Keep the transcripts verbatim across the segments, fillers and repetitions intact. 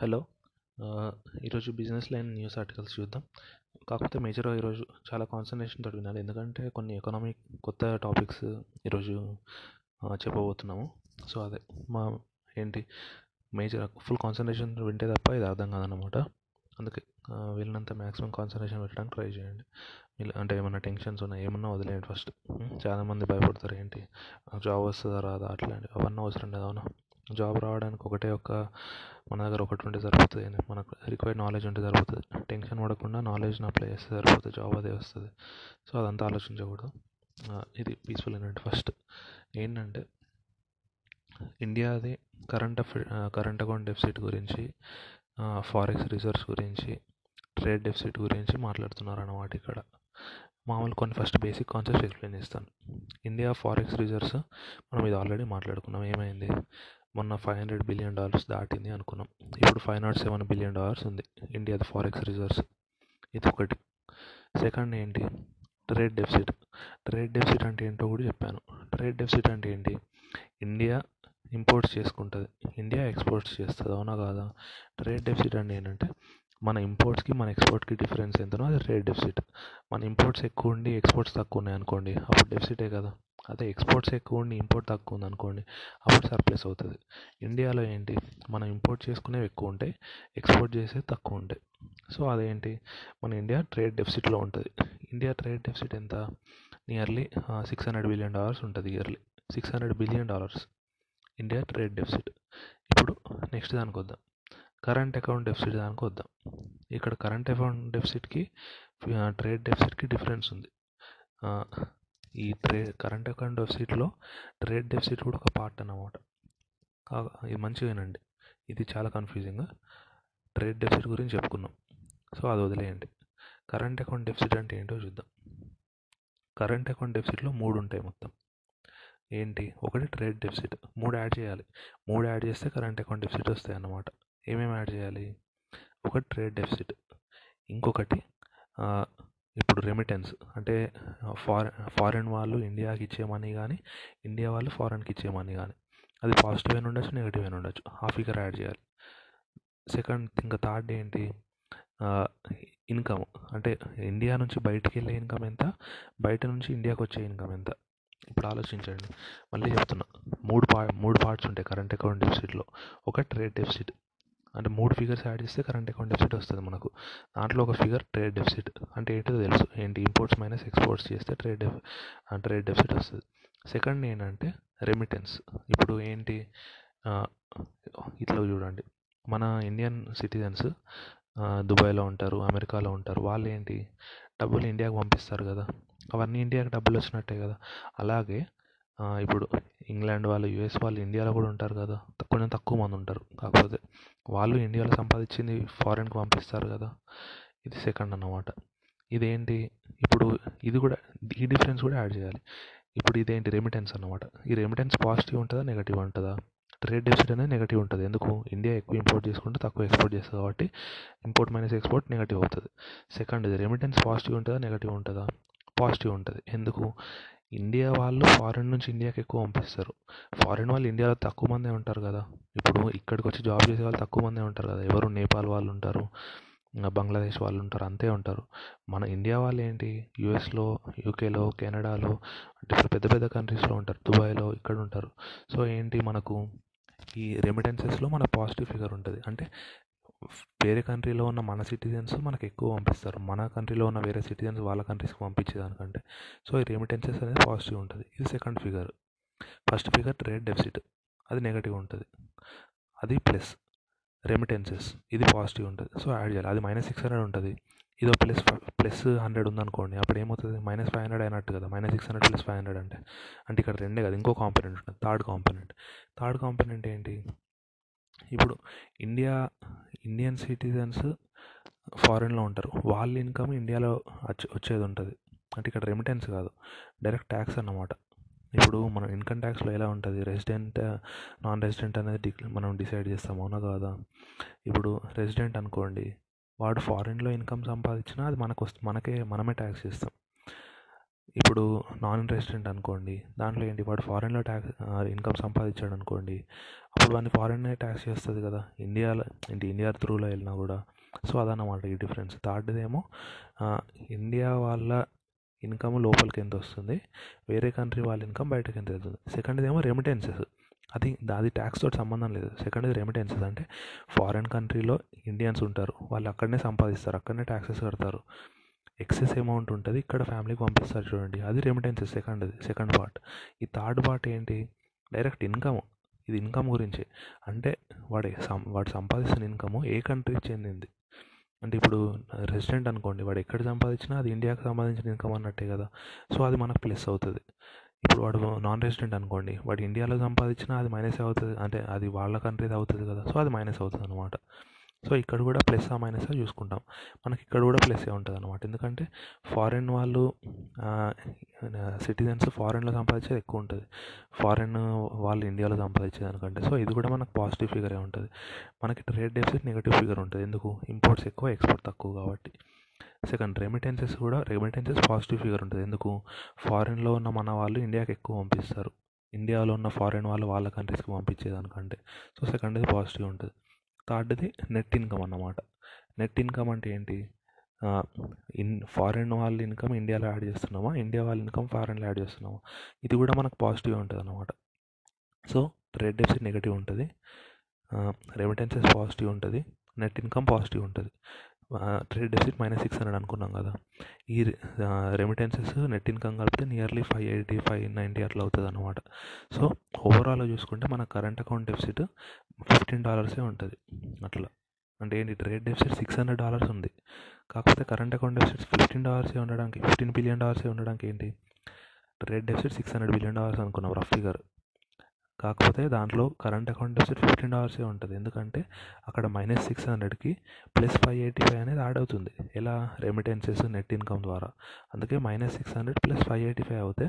Hello, ఈరోజు business line news articles చూద్దాం. కాకపోతే మేజర్గా ఈరోజు చాలా కాన్సన్ట్రేషన్తో వినాలి, ఎందుకంటే కొన్ని ఎకనామిక్ కొత్త టాపిక్స్ ఈరోజు చెప్పబోతున్నాము. సో అదే మా ఏంటి మేజర్ ఫుల్ కాన్సన్ట్రేషన్ వింటే తప్ప ఇది అర్థం కాదన్నమాట. అందుకే వీళ్ళంత మ్యాక్సిమం కాన్సన్ట్రేషన్ పెట్టడానికి ట్రై చేయండి. అంటే ఏమైనా టెన్షన్స్ ఉన్నాయి ఏమన్నా వదిలేయండి ఫస్ట్. చాలామంది భయపడతారు, ఏంటి జాబ్ వస్తుందా రాదా అట్లాంటి అవన్నీ అవసరం లేదు. అవునా, జాబ్ రావడానికి ఒకటే ఒక మన దగ్గర ఒకటి ఉంటే సరిపోతుంది, మనకు రిక్వైర్డ్ నాలెడ్జ్ ఉంటే సరిపోతుంది. టెన్షన్ పడకుండా నాలెడ్జ్ని అప్లై చేస్తే సరిపోతుంది, జాబ్ అదే వస్తుంది. సో అదంతా ఆలోచించకూడదు. ఇది పీస్ఫుల్ ఏంటంటే ఫస్ట్ ఏంటంటే ఇండియాది current affair current account deficit గురించి, ఫారెక్స్ రిజర్వ్స్ గురించి, ట్రేడ్ డెఫిసిట్ గురించి మాట్లాడుతున్నారు అన్నమాట. ఇక్కడ మామూలు కొన్ని ఫస్ట్ బేసిక్ కాన్సెప్ట్స్ ఎక్స్ప్లెయిన్ చేస్తాను. ఇండియా ఫారెక్స్ రిజర్వ్స్ మనం ఇది ఆల్రెడీ మాట్లాడుకున్నాం. ఏమైంది, మొన్న ఫైవ్ హండ్రెడ్ బిలియన్ డాలర్స్ దాటింది అనుకున్నాం. ఇప్పుడు five not seven billion dollars ఉంది ఇండియాది ఫారెక్స్ రిజర్వ్స్. ఇది ఒకటి. సెకండ్ ఏంటి, ట్రేడ్ డెఫిసిట్. ట్రేడ్ డెఫిసిట్ అంటే ఏంటో కూడా చెప్పాను. ట్రేడ్ డెఫిసిట్ అంటే ఏంటి, ఇండియా ఇంపోర్ట్స్ చేసుకుంటుంది, ఇండియా ఎక్స్పోర్ట్స్ చేస్తుంది, అవునా కాదా. ట్రేడ్ డెఫిసిట్ అంటే ఏంటంటే మన ఇంపోర్ట్స్కి మన ఎక్స్పోర్ట్కి డిఫరెన్స్ ఎంతనో అది ట్రేడ్ డెఫిసిట్. మన ఇంపోర్ట్స్ ఎక్కువ ఉండి ఎక్స్పోర్ట్స్ తక్కువ ఉన్నాయి అనుకోండి, అప్పుడు డెఫిసిటే కదా. అదే ఎక్స్పోర్ట్స్ ఎక్కువ ఉండి ఇంపోర్ట్ తక్కువ ఉంది అనుకోండి, అప్పుడు సర్ప్లస్ అవుతుంది. ఇండియాలో ఏంటి, మనం ఇంపోర్ట్ చేసుకునేవి ఎక్కువ ఉంటాయి, ఎక్స్పోర్ట్ చేసేవి తక్కువ ఉంటాయి. సో అదేంటి, మన ఇండియా ట్రేడ్ డెఫిసిట్లో ఉంటుంది. ఇండియా ట్రేడ్ డెఫిసిట్ ఎంత, nearly six hundred billion dollars ఉంటుంది yearly. Six hundred billion dollars India trade deficit. ఇప్పుడు నెక్స్ట్ దానికి వద్దాం, కరెంట్ అకౌంట్ డెఫిసిట్ దానికి వద్దాం. ఇక్కడ కరెంట్ అకౌంట్ డెఫిసిట్కి ట్రేడ్ డెఫిసిట్కి డిఫరెన్స్ ఉంది. ఈ ట్రేడ్ కరెంట్ అకౌంట్ డెఫిసిట్లో ట్రేడ్ డెఫిసిట్ కూడా ఒక పార్ట్ అన్నమాట. ఇది మంచిగానండి, ఇది చాలా కన్ఫ్యూజింగ్. ట్రేడ్ డెఫిసిట్ గురించి చెప్పుకున్నాం, సో అది వదిలేయండి. కరెంట్ అకౌంట్ డెఫిసిట్ అంటే ఏంటో చూద్దాం. కరెంట్ అకౌంట్ డెఫిసిట్లో మూడు ఉంటాయి మొత్తం. ఏంటి, ఒకటి ట్రేడ్ డెఫిసిట్, మూడు యాడ్ చేయాలి. మూడు యాడ్ చేస్తే కరెంట్ అకౌంట్ డెఫిసిట్ వస్తాయి అన్నమాట. ఏమేమి యాడ్ చేయాలి, ఒకటి ట్రేడ్ డెఫిసిట్, ఇంకొకటి ఇప్పుడు రెమిటెన్స్ అంటే ఫారెన్ ఫారెన్ వాళ్ళు ఇండియాకి ఇచ్చే మనీ కానీ, ఇండియా వాళ్ళు ఫారెన్కి ఇచ్చే మనీ కానీ, అది పాజిటివ్ అయినా ఉండొచ్చు నెగిటివ్ అయినా ఉండొచ్చు, ఆ ఫిగర్ యాడ్ చేయాలి. సెకండ్, ఇంకా థర్డ్ ఏంటి, ఇన్కమ్ అంటే ఇండియా నుంచి బయటకు వెళ్ళే ఇన్కమ్ ఎంత, బయట నుంచి ఇండియాకి వచ్చే ఇన్కమ్ ఎంత. ఇప్పుడు ఆలోచించండి, మళ్ళీ చెప్తున్నా, మూడు పా మూడు పార్ట్స్ ఉంటాయి కరెంట్ అకౌంట్ డెఫిసిట్లో. ఒక ట్రేడ్ డెఫిసిట్ అంటే మూడు ఫిగర్స్ యాడ్ చేస్తే కరెంట్ అకౌంట్ డెఫిసిట్ వస్తుంది మనకు. దాంట్లో ఒక ఫిగర్ ట్రేడ్ డెఫిసిట్ అంటే ఏంటో తెలుసు, ఏంటి ఇంపోర్ట్స్ మైనస్ ఎక్స్పోర్ట్స్ చేస్తే ట్రేడ్ డెఫ్ ట్రేడ్ డెఫిసిట్ వస్తుంది. సెకండ్ ఏంటంటే రెమిటెన్స్. ఇప్పుడు ఏంటి, ఇట్లా చూడండి, మన ఇండియన్ సిటిజన్స్ దుబాయ్లో ఉంటారు, అమెరికాలో ఉంటారు, వాళ్ళు ఏంటి డబ్బులు ఇండియాకి పంపిస్తారు కదా, అవన్నీ ఇండియాకి డబ్బులు వచ్చినట్టే కదా. అలాగే ఇప్పుడు ఇంగ్లాండ్ వాళ్ళు, యూఎస్ వాళ్ళు ఇండియాలో కూడా ఉంటారు కదా, కొంచెం తక్కువ మంది ఉంటారు, కాకపోతే వాళ్ళు ఇండియాలో సంపాదించింది ఫారెన్కి పంపిస్తారు కదా. ఇది సెకండ్ అన్నమాట. ఇదేంటి, ఇప్పుడు ఇది కూడా ఈ డిఫరెన్స్ కూడా యాడ్ చేయాలి. ఇప్పుడు ఇదేంటి రెమిటెన్స్ అన్నమాట. ఈ రెమిటెన్స్ పాజిటివ్ ఉంటుందా నెగిటివ్ ఉంటుందా, ట్రేడ్ డెఫిసిట్ అనేది నెగిటివ్ ఉంటుంది. ఎందుకు, ఇండియా ఎక్కువ ఇంపోర్ట్ చేసుకుంటే తక్కువ ఎక్స్పోర్ట్ చేస్తుంది కాబట్టి ఇంపోర్ట్ మైనస్ ఎక్స్పోర్ట్ నెగిటివ్ అవుతుంది. సెకండ్, ఇది రెమిటెన్స్ పాజిటివ్ ఉంటుందా నెగిటివ్ ఉంటుందా, పాజిటివ్ ఉంటుంది. ఎందుకు, ఇండియా వాళ్ళు ఫారెన్ నుంచి ఇండియాకి ఎక్కువ పంపిస్తారు, ఫారెన్ వాళ్ళు ఇండియాలో తక్కువ మందే ఉంటారు కదా. ఇప్పుడు ఇక్కడికి వచ్చి జాబ్ చేసే వాళ్ళు తక్కువ మందే ఉంటారు కదా, ఎవరు నేపాల్ వాళ్ళు ఉంటారు, బంగ్లాదేశ్ వాళ్ళు ఉంటారు, అంతే ఉంటారు. మన ఇండియా వాళ్ళు ఏంటి యూఎస్లో, యూకేలో, కెనడాలో, పెద్ద పెద్ద కంట్రీస్లో ఉంటారు, దుబాయ్లో, ఇక్కడ ఉంటారు. సో ఏంటి, మనకు ఈ రెమిటెన్సెస్లో మన పాజిటివ్ ఫిగర్ ఉంటుంది. అంటే వేరే కంట్రీలో ఉన్న మన సిటిజన్స్ మనకు ఎక్కువ పంపిస్తారు, మన కంట్రీలో ఉన్న వేరే సిటిజన్స్ వాళ్ళ కంట్రీస్కి పంపించేదానికంటే. సో ఈ రెమిటెన్సెస్ అనేది పాజిటివ్ ఉంటుంది. ఇది second figure. First figure trade deficit, అది నెగటివ్ ఉంటుంది. అది ప్లస్ రెమిటెన్సెస్, ఇది పాజిటివ్ ఉంటుంది. సో యాడ్ చేయాలి, అది మైనస్ సిక్స్ హండ్రెడ్ ఉంటుంది. ఇదో ప్లస్ ప్లస్ హండ్రెడ్ ఉందనుకోండి, అప్పుడు ఏమవుతుంది, మైనస్ ఫైవ్ హండ్రెడ్ అయినట్టు కదా. Minus six hundred plus five hundred అంటే అంటే ఇక్కడ రెండే కదా, ఇంకో కాంపోనెంట్ ఉంటుంది, థర్డ్ కాంపోనెంట్. థర్డ్ కాంపోనెంట్ ఏంటి, ఇప్పుడు ఇండియా ఇండియన్ సిటిజన్స్ ఫారెన్లో ఉంటారు, వాళ్ళ ఇన్కమ్ ఇండియాలో వచ్చేది ఉంటుంది. అంటే ఇక్కడ రెమిటెన్స్ కాదు, డైరెక్ట్ ట్యాక్స్ అన్నమాట. ఇప్పుడు మనం ఇన్కమ్ ట్యాక్స్లో ఎలా ఉంటుంది, రెసిడెంట్ నాన్ రెసిడెంట్ అనేది మనం డిసైడ్ చేస్తాం, అవునా కాదా. ఇప్పుడు రెసిడెంట్ అనుకోండి, వాడు ఫారెన్లో ఇన్కమ్ సంపాదించినా అది మనకు వస్తుంది, మనకే మనమే ట్యాక్స్ చేస్తాం. ఇప్పుడు నాన్ రెసిడెంట్ అనుకోండి, దాంట్లో ఏంటి వాడు ఫారెన్లో ట్యాక్స్ ఇన్కమ్ సంపాదించాడు అనుకోండి, అప్పుడు వాడిని ఫారెన్నే ట్యాక్స్ చేస్తుంది కదా, ఇండియాలో ఏంటి ఇండియా త్రూలో వెళ్ళినా కూడా. సో అదన్నమాట ఈ డిఫరెన్స్. థర్డ్దేమో ఇండియా వాళ్ళ ఇన్కమ్ లోపలికి ఎంత వస్తుంది, వేరే కంట్రీ వాళ్ళ ఇన్కమ్ బయటకు ఎంత వెళ్తుంది. సెకండ్దేమో రెమిటెన్సెస్, అది అది ట్యాక్స్ తోటి సంబంధం లేదు. సెకండ్ రెమిటెన్సెస్ అంటే ఫారెన్ కంట్రీలో ఇండియన్స్ ఉంటారు, వాళ్ళు అక్కడనే సంపాదిస్తారు, అక్కడనే ట్యాక్సెస్ కడతారు, ఎక్సెస్ అమౌంట్ ఉంటుంది ఇక్కడ ఫ్యామిలీకి పంపిస్తారు చూడండి, అది రెమిటెన్సెస్ సెకండ్ సెకండ్ పార్ట్. ఈ థర్డ్ పార్ట్ ఏంటి డైరెక్ట్ ఇన్కమ్, ఇది ఇన్కమ్ గురించి. అంటే వాడి సం వాడు సంపాదిస్తున్న ఇన్కమ్ ఏ కంట్రీకి చెందింది అంటే, ఇప్పుడు రెసిడెంట్ అనుకోండి, వాడు ఎక్కడ సంపాదించినా అది ఇండియాకి సంబంధించిన ఇన్కమ్ అన్నట్టే కదా, సో అది మనకు ప్లస్ అవుతుంది. ఇప్పుడు వాడు నాన్ రెసిడెంట్ అనుకోండి, వాడు ఇండియాలో సంపాదించినా అది మైనస్ అవుతుంది, అంటే అది వాళ్ళ కంట్రీది అవుతుంది కదా, సో అది మైనస్ అవుతుంది అనమాట. సో ఇక్కడ కూడా ప్లస్ ఆ మైనస్ చూసుకుంటాం, మనకి ఇక్కడ కూడా ప్లస్ ఏ ఉంటుంది అనమాట. ఎందుకంటే ఫారెన్ వాళ్ళు సిటిజన్స్ ఫారెన్లో సంపాదించేది ఎక్కువ ఉంటుంది, ఫారెన్ వాళ్ళు ఇండియాలో సంపాదించేదానికంటే. సో ఇది కూడా మనకు పాజిటివ్ ఫిగరే ఉంటుంది. మనకి ట్రేడ్ డెఫిసిట్ నెగిటివ్ ఫిగర్ ఉంటుంది, ఎందుకు ఇంపోర్ట్స్ ఎక్కువ ఎక్స్పోర్ట్ తక్కువ కాబట్టి. సెకండ్ రెమిటెన్సెస్ కూడా, రెమిటెన్సెస్ పాజిటివ్ ఫిగర్ ఉంటుంది, ఎందుకు ఫారెన్లో ఉన్న మన వాళ్ళు ఇండియాకి ఎక్కువ పంపిస్తారు, ఇండియాలో ఉన్న ఫారెన్ వాళ్ళు వాళ్ళ కంట్రీస్కి పంపించేదానికంటే. సో సెకండ్ ఇది పాజిటివ్ ఉంటుంది. థర్డ్ది నెట్ ఇన్కమ్ అన్నమాట. నెట్ ఇన్కమ్ అంటే ఏంటి, ఇన్ ఫారెన్ వాళ్ళ ఇన్కమ్ ఇండియాలో యాడ్ చేస్తున్నామా, ఇండియా వాళ్ళ ఇన్కమ్ ఫారెన్లో యాడ్ చేస్తున్నామా, ఇది కూడా మనకు పాజిటివ్ ఉంటుంది అన్నమాట. సో ట్రేడ్ డెఫిసిట్ నెగిటివ్ ఉంటుంది, రెమిటెన్సెస్ పాజిటివ్ ఉంటుంది, నెట్ ఇన్కమ్ పాజిటివ్ ఉంటుంది. Trade deficit minus six hundred అనుకున్నాం కదా, ఈ రెమిటెన్సెస్ నెట్ ఇన్కమ్ కలిపితే nearly five eighty five ninety అట్లా అవుతుంది అనమాట. సో ఓవరాల్గా చూసుకుంటే మన కరెంట్ అకౌంట్ డెఫిసిట్ ఫిఫ్టీన్ డాలర్సే ఉంటుంది అట్లా. అంటే ఏంటి trade deficit six hundred dollars ఉంది, కాకపోతే కరెంట్ అకౌంట్ డెఫిసిట్ ఫిఫ్టీన్ డాలర్సే ఉండడానికి, ఫిఫ్టీన్ బిలియన్ డాలర్సే ఉండడానికి ఏంటి trade deficit six hundred billion dollars అనుకున్నాం రఫ్ ఫిగర్, కాకపోతే దాంట్లో కరెంట్ అకౌంట్ డెఫిసిట్ ఫిఫ్టీన్ డాలర్సే ఉంటుంది. ఎందుకంటే అక్కడ మైనస్ సిక్స్ హండ్రెడ్కి ప్లస్ ఫైవ్ ఎయిటీ ఫైవ్ అనేది యాడ్ అవుతుంది, ఎలా రెమిటెన్సెస్ నెట్ ఇన్కమ్ ద్వారా. అందుకే minus six hundred plus five eighty five అవుతే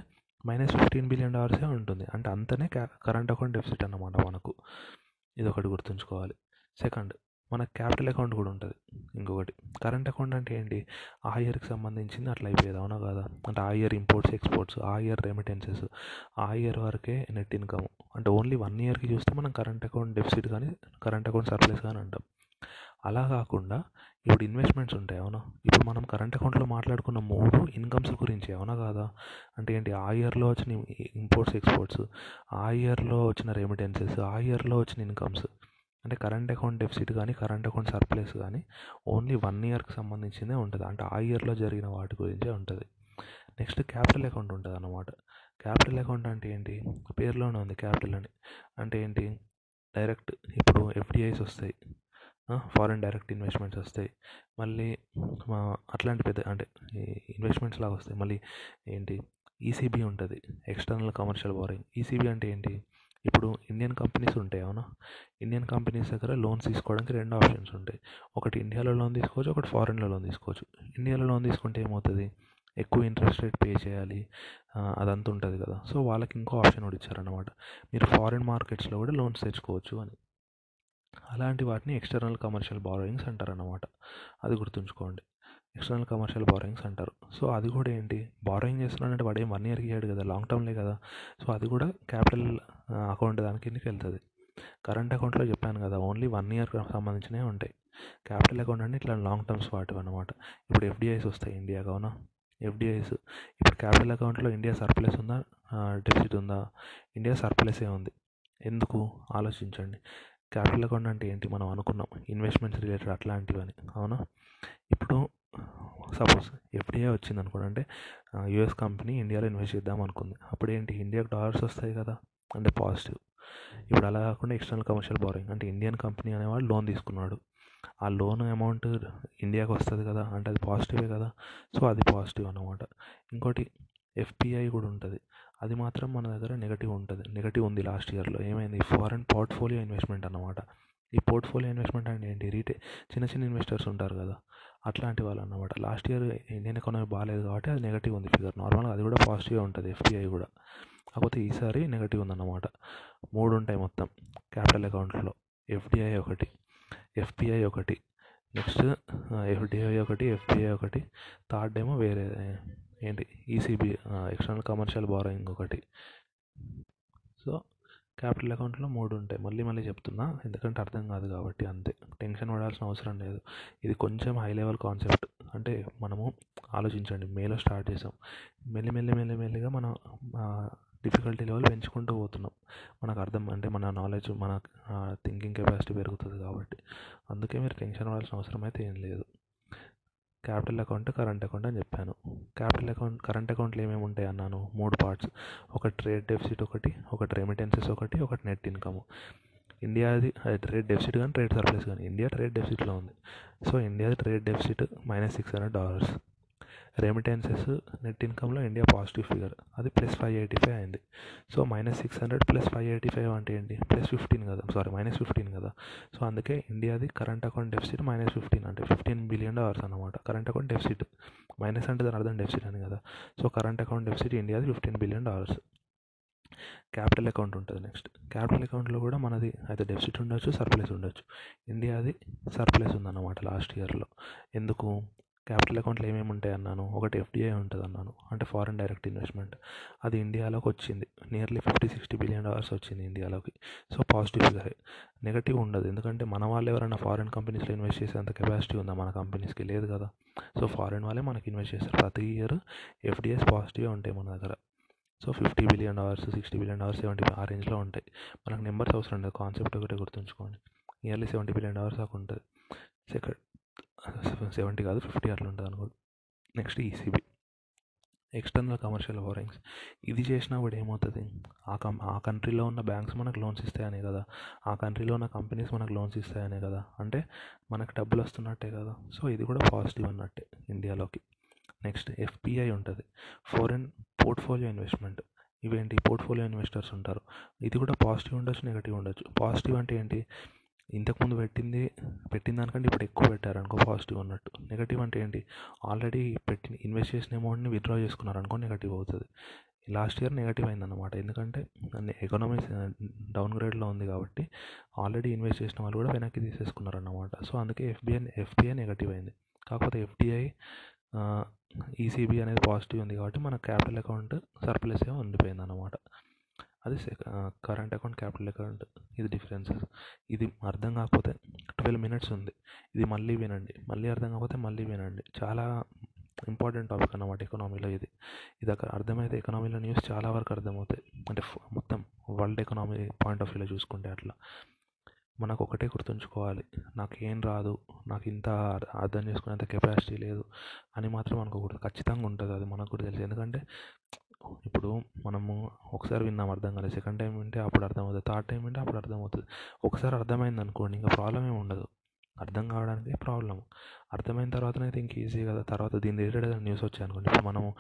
మైనస్ ఫిఫ్టీన్ బిలియన్ డాలర్సే ఉంటుంది, అంటే అంతనే కరెంట్ అకౌంట్ డెఫిసిట్ అన్నమాట మనకు. ఇది ఒకటి గుర్తుంచుకోవాలి. సెకండ్ మనకు క్యాపిటల్ అకౌంట్ కూడా ఉంటుంది ఇంకొకటి. కరెంట్ అకౌంట్ అంటే ఏంటి ఆ ఇయర్కి సంబంధించింది అట్లా అయిపోయేది అవునా కదా, అంటే ఆ ఇయర్ ఇంపోర్ట్స్ ఎక్స్పోర్ట్స్, ఆ ఇయర్ రెమిటెన్సెస్, ఆ ఇయర్ వరకే నెట్ ఇన్కమ్. అంటే ఓన్లీ వన్ ఇయర్కి చూస్తే మనం కరెంట్ అకౌంట్ డెఫిసిట్ కానీ కరెంట్ అకౌంట్ సర్ప్లస్ కానీ అంటాం. అలా కాకుండా ఇప్పుడు ఇన్వెస్ట్మెంట్స్ ఉంటాయి అవునా, ఇప్పుడు మనం కరెంట్ అకౌంట్లో మాట్లాడుకున్న మూడు ఇన్కమ్స్ గురించి అవునా కాదా, అంటే ఏంటి ఆ ఇయర్లో వచ్చిన ఇంపోర్ట్స్ ఎక్స్పోర్ట్స్, ఆ ఇయర్లో వచ్చిన రెమిటెన్సెస్, ఆ ఇయర్లో వచ్చిన ఇన్కమ్స్. అంటే కరెంట్ అకౌంట్ డెఫిసిట్ కానీ కరెంట్ అకౌంట్ సర్ప్లస్ కానీ ఓన్లీ వన్ ఇయర్కి సంబంధించిందే ఉంటుంది, అంటే ఆ ఇయర్లో జరిగిన వాటి గురించే ఉంటుంది. నెక్స్ట్ క్యాపిటల్ అకౌంట్ ఉంటుంది అన్నమాట. క్యాపిటల్ అకౌంట్ అంటే ఏంటి పేరులోనే ఉంది క్యాపిటల్ అని, అంటే ఏంటి డైరెక్ట్ ఇప్పుడు ఎఫ్డిఐస్ వస్తాయి, ఫారెన్ డైరెక్ట్ ఇన్వెస్ట్మెంట్స్ వస్తాయి, మళ్ళీ అట్లాంటి పెద్ద అంటే ఇన్వెస్ట్మెంట్స్ లాగా వస్తాయి, మళ్ళీ ఏంటి ఈసీబీ ఉంటుంది ఎక్స్టర్నల్ కమర్షియల్ బారోయింగ్. ఈసీబీ అంటే ఏంటి ఇప్పుడు ఇండియన్ కంపెనీస్ ఉంటాయి అవునా, ఇండియన్ కంపెనీస్ దగ్గర లోన్స్ తీసుకోవడానికి రెండు ఆప్షన్స్ ఉంటాయి, ఒకటి ఇండియాలో లోన్ తీసుకోవచ్చు, ఒకటి ఫారెన్లో లోన్ తీసుకోవచ్చు. ఇండియాలో లోన్ తీసుకుంటే ఏమవుతుంది ఎక్కువ ఇంట్రెస్ట్ రేట్ పే చేయాలి అదంతా ఉంటుంది కదా, సో వాళ్ళకి ఇంకో ఆప్షన్ కూడా ఇచ్చారన్నమాట, మీరు ఫారెన్ మార్కెట్స్లో కూడా లోన్స్ తెచ్చుకోవచ్చు అని. అలాంటి వాటిని ఎక్స్టర్నల్ కమర్షియల్ బారోయింగ్స్ అంటారన్నమాట, అది గుర్తుంచుకోండి ఎక్స్టర్నల్ కమర్షియల్ బారోయింగ్స్ అంటారు. సో అది కూడా ఏంటి బారోయింగ్ చేస్తున్నాడంటే వాడు ఏం వన్ ఇయర్కి ఇయ్యాడు కదా, లాంగ్ టర్మ్లే కదా, సో అది కూడా క్యాపిటల్ అకౌంట్ దాని కిందకి వెళ్తుంది. కరెంట్ అకౌంట్లో చెప్పాను కదా ఓన్లీ వన్ ఇయర్కి సంబంధించినవి ఉంటాయి, క్యాపిటల్ అకౌంట్ అంటే ఇట్లా లాంగ్ టర్మ్స్ వాటివి అనమాట. ఇప్పుడు ఎఫ్డిఐస్ వస్తాయి ఇండియా కావునా, ఎఫ్డిఐస్ ఇప్పుడు క్యాపిటల్ అకౌంట్లో ఇండియా సర్ప్లస్ ఉందా డెఫిసిట్ ఉందా, ఇండియా సర్ప్లసే ఉంది, ఎందుకు ఆలోచించండి. క్యాపిటల్ అకౌంట్ అంటే ఏంటి మనం అనుకున్నాం ఇన్వెస్ట్మెంట్స్ రిలేటెడ్ అట్లాంటివని అవునా. ఇప్పుడు సపోజ్ ఎఫ్డిఐ వచ్చింది అనుకోండి, అంటే యూఎస్ కంపెనీ ఇండియాలో ఇన్వెస్ట్ చేద్దాం అనుకుంది, అప్పుడు ఏంటి ఇండియాకి డాలర్స్ వస్తాయి కదా, అంటే పాజిటివ్. ఇప్పుడు అలా కాకుండా ఎక్స్టర్నల్ కమర్షియల్ బారోయింగ్ అంటే ఇండియన్ కంపెనీ అనేవాడు లోన్ తీసుకున్నాడు, ఆ లోన్ అమౌంట్ ఇండియాకి వస్తుంది కదా, అంటే అది పాజిటివే కదా, సో అది పాజిటివ్ అన్నమాట. ఇంకోటి ఎఫ్పిఐ కూడా ఉంటుంది, అది మాత్రం మన దగ్గర నెగటివ్ ఉంటుంది, నెగటివ్ ఉంది లాస్ట్ ఇయర్లో. ఏమైంది ఫారెన్ పోర్ట్ఫోలియో ఇన్వెస్ట్మెంట్ అన్నమాట. ఈ పోర్ట్ఫోలియో ఇన్వెస్ట్మెంట్ అంటే ఏంటి రీటైల్ చిన్న చిన్న ఇన్వెస్టర్స్ ఉంటారు కదా అట్లాంటి వాళ్ళు అన్నమాట. లాస్ట్ ఇయర్ ఇండియన్ ఎకానమీ బాగాలేదు కాబట్టి అది నెగటివ్ ఉంది ఫిగర్, నార్మల్గా అది కూడా పాజిటివ్గా ఉంటుంది ఎఫ్పిఐ కూడా, కాకపోతే ఈసారి నెగటివ్ ఉందన్నమాట. మూడు ఉంటాయి మొత్తం క్యాపిటల్ అకౌంట్లో, ఎఫ్డిఐ ఒకటి, ఎఫ్పిఐ ఒకటి, నెక్స్ట్ ఎఫ్డిఐ ఒకటి, ఎఫ్పిఐ ఒకటి, థర్డ్ ఏమో వేరే ఏంటి ఈసీబీ ఎక్స్టర్నల్ కమర్షియల్ బారోయింగ్ ఒకటి. సో క్యాపిటల్ అకౌంట్లో మూడు ఉంటాయి. మళ్ళీ మళ్ళీ చెప్తున్నా ఎందుకంటే అర్థం కాదు కాబట్టి, అంతే, టెన్షన్ పడాల్సిన అవసరం లేదు. ఇది కొంచెం హై లెవెల్ కాన్సెప్ట్, అంటే మనము ఆలోచించండి, మేలో స్టార్ట్ చేసాం, మెల్లి మెల్లి మెల్లి మెల్లిగా మనం డిఫికల్టీ లెవెల్ పెంచుకుంటూ పోతున్నాం. మనకు అర్థం అంటే మన నాలెడ్జ్, మన థింకింగ్ కెపాసిటీ పెరుగుతుంది కాబట్టి. అందుకే మీరు టెన్షన్ పడాల్సిన అవసరం అయితే ఏం లేదు. క్యాపిటల్ అకౌంట్, కరెంట్ అకౌంట్ అని చెప్పాను. క్యాపిటల్ అకౌంట్ కరెంట్ అకౌంట్లో ఏమేమి ఉంటాయి అన్నాను, మూడు పార్ట్స్. ఒక ట్రేడ్ డెఫిసిట్ ఒకటి, ఒకటి రెమిటెన్సెస్ ఒకటి, ఒకటి నెట్ ఇన్కమ్. ఇండియాది అది ట్రేడ్ డెఫిసిట్ కానీ ట్రేడ్ సర్ప్లస్ కానీ, ఇండియా ట్రేడ్ డెఫిసిట్లో ఉంది. సో ఇండియాది trade deficit minus six hundred dollars remittances net ఇన్కమ్లో ఇండియా పాజిటివ్ ఫిగర్, అది ప్లస్ ఫైవ్ ఎయిటీ ఫైవ్ అయింది. So minus six hundred plus five eighty five అంటే ఏంటి, ప్లస్ ఫిఫ్టీన్ కదా, సారీ మైనస్ ఫిఫ్టీన్ కదా. సో అందుకే ఇండియాది current account deficit minus fifteen, అంటే ఫిఫ్టీన్ బిలియన్ డాలర్స్ అనమాట. కరెంట్ అకౌంట్ డెఫిసిట్ మైనస్ అంటే దాని అర్థం డెఫిసిట్ అని కదా. సో కరెంట్ అకౌంట్ డెఫిసిట్ ఇండియాది fifteen billion dollars capital account ఉంటుంది. నెక్స్ట్ క్యాపిటల్ అకౌంట్లో కూడా మనది అయితే డెఫిసిట్ ఉండొచ్చు, సర్ప్లస్ ఉండొచ్చు. ఇండియాది సర్ప్లస్ ఉందన్నమాట లాస్ట్ ఇయర్లో. ఎందుకు, క్యాపిటల్ అకౌంట్లో ఏమేమి ఉంటాయి అన్నాను, ఒకటి ఎఫ్డిఐ ఉంటుంది అన్నాను, అంటే ఫారెన్ డైరెక్ట్ ఇన్వెస్ట్మెంట్. అది ఇండియాలోకి వచ్చింది, nearly fifty sixty billion dollars వచ్చింది ఇండియాలోకి. So positive figure. నెగటివ్ ఉండదు, ఎందుకంటే మన వాళ్ళు ఎవరైనా ఫారెన్ కంపెనీస్లో ఇన్వెస్ట్ చేసేంత కెపాసిటీ ఉందా మన కంపెనీస్కి, లేదు కదా. సో ఫారెన్ వాళ్ళే మనకి ఇన్వెస్ట్ చేస్తారు ప్రతి ఇయర్. ఎఫ్డిఐస్ పాజిటివ్గా ఉంటాయి మన దగ్గర. So fifty billion dollars, sixty billion dollars, seventy ఆ రేంజ్లో ఉంటాయి. మనకు నెంబర్స్ అవసరం లేదు, కాన్సెప్ట్ ఒకటే గుర్తుంచుకోండి. నియర్లీ సెవెంటీ బిలియన్ డాలర్స్ దాకా ఉంటుంది. సెకండ్ సెవెంటీ కాదు ఫిఫ్టీ అట్లా ఉంటుంది అనుకోండి. Next ECB external commercial borrowings. ఇది చేసినా కూడా ఏమవుతుంది, ఆ కం ఆ కంట్రీలో ఉన్న బ్యాంక్స్ మనకు లోన్స్ ఇస్తాయనే కదా, ఆ కంట్రీలో ఉన్న కంపెనీస్ మనకు లోన్స్ ఇస్తాయనే కదా, అంటే మనకు డబ్బులు వస్తున్నట్టే కదా. సో ఇది కూడా పాజిటివ్ అన్నట్టే ఇండియాలోకి. నెక్స్ట్ ఎఫ్పిఐ ఉంటుంది, ఫారెన్ పోర్ట్ఫోలియో ఇన్వెస్ట్మెంట్. ఇవేంటి పోర్ట్ఫోలియో ఇన్వెస్టర్స్ ఉంటారు. ఇది కూడా పాజిటివ్ ఉండొచ్చు, నెగిటివ్ ఉండొచ్చు. పాజిటివ్ అంటే ఏంటి, ఇంతకుముందు పెట్టింది పెట్టిన దానికంటే ఇప్పుడు ఎక్కువ పెట్టారనుకో, పాజిటివ్ ఉన్నట్టు. నెగటివ్ అంటే ఏంటి, ఆల్రెడీ పెట్టి ఇన్వెస్ట్ చేసిన అమౌంట్ని విత్డ్రా చేసుకున్నారనుకో, నెగటివ్ అవుతుంది. లాస్ట్ ఇయర్ నెగటివ్ అయిందన్నమాట, ఎందుకంటే ఎకానమీ డౌన్ గ్రేడ్లో ఉంది కాబట్టి ఆల్రెడీ ఇన్వెస్ట్ చేసిన వాళ్ళు కూడా వెనక్కి తీసేసుకున్నారన్నమాట. సో అందుకే ఎఫ్బిఐ ఎఫ్డిఐ నెగటివ్ అయింది. కాకపోతే ఎఫ్డిఐ ఈసీబీ అనేది పాజిటివ్ ఉంది కాబట్టి మన క్యాపిటల్ అకౌంట్ సర్ప్లస్గా ఉండిపోయింది అన్నమాట. అది కరెంట్ అకౌంట్, క్యాపిటల్ అకౌంట్, ఇది డిఫరెన్సెస్. ఇది అర్థం కాకపోతే ట్వెల్వ్ మినిట్స్ ఉంది, ఇది మళ్ళీ వినండి, మళ్ళీ అర్థం కాకపోతే మళ్ళీ వినండి. చాలా ఇంపార్టెంట్ టాపిక్ అన్నమాట ఎకనామీలో. ఇది ఇది అక్కడ అర్థమైతే ఎకనామీలో న్యూస్ చాలా వరకు అర్థమవుతాయి, అంటే మొత్తం వరల్డ్ ఎకనామీ పాయింట్ ఆఫ్ వ్యూలో చూసుకుంటే. అట్లా మనకు ఒకటే గుర్తుంచుకోవాలి, నాకేం రాదు, నాకు ఇంత అర్థం చేసుకునేంత కెపాసిటీ లేదు అని మాత్రం అనుకోకూడదు. ఖచ్చితంగా ఉంటుంది, అది మనకు కూడా తెలుసు. ఎందుకంటే ఇప్పుడు మనము ఒకసారి విన్నాం అర్థం కాలేదు, సెకండ్ టైం వింటే అప్పుడు అర్థమవుతుంది, థర్డ్ టైం వింటే అప్పుడు అర్థమవుతుంది. ఒకసారి అర్థమైంది అనుకోండి, ఇంకా ప్రాబ్లం ఏమి ఉండదు. అర్థం కావడానికి ప్రాబ్లం, అర్థమైన తర్వాతనైతే ఇంక ఈజీ కదా. తర్వాత దీని రిలేటెడ్ ఏదైనా న్యూస్ వచ్చాయి అనుకోండి, ఇప్పుడు మనము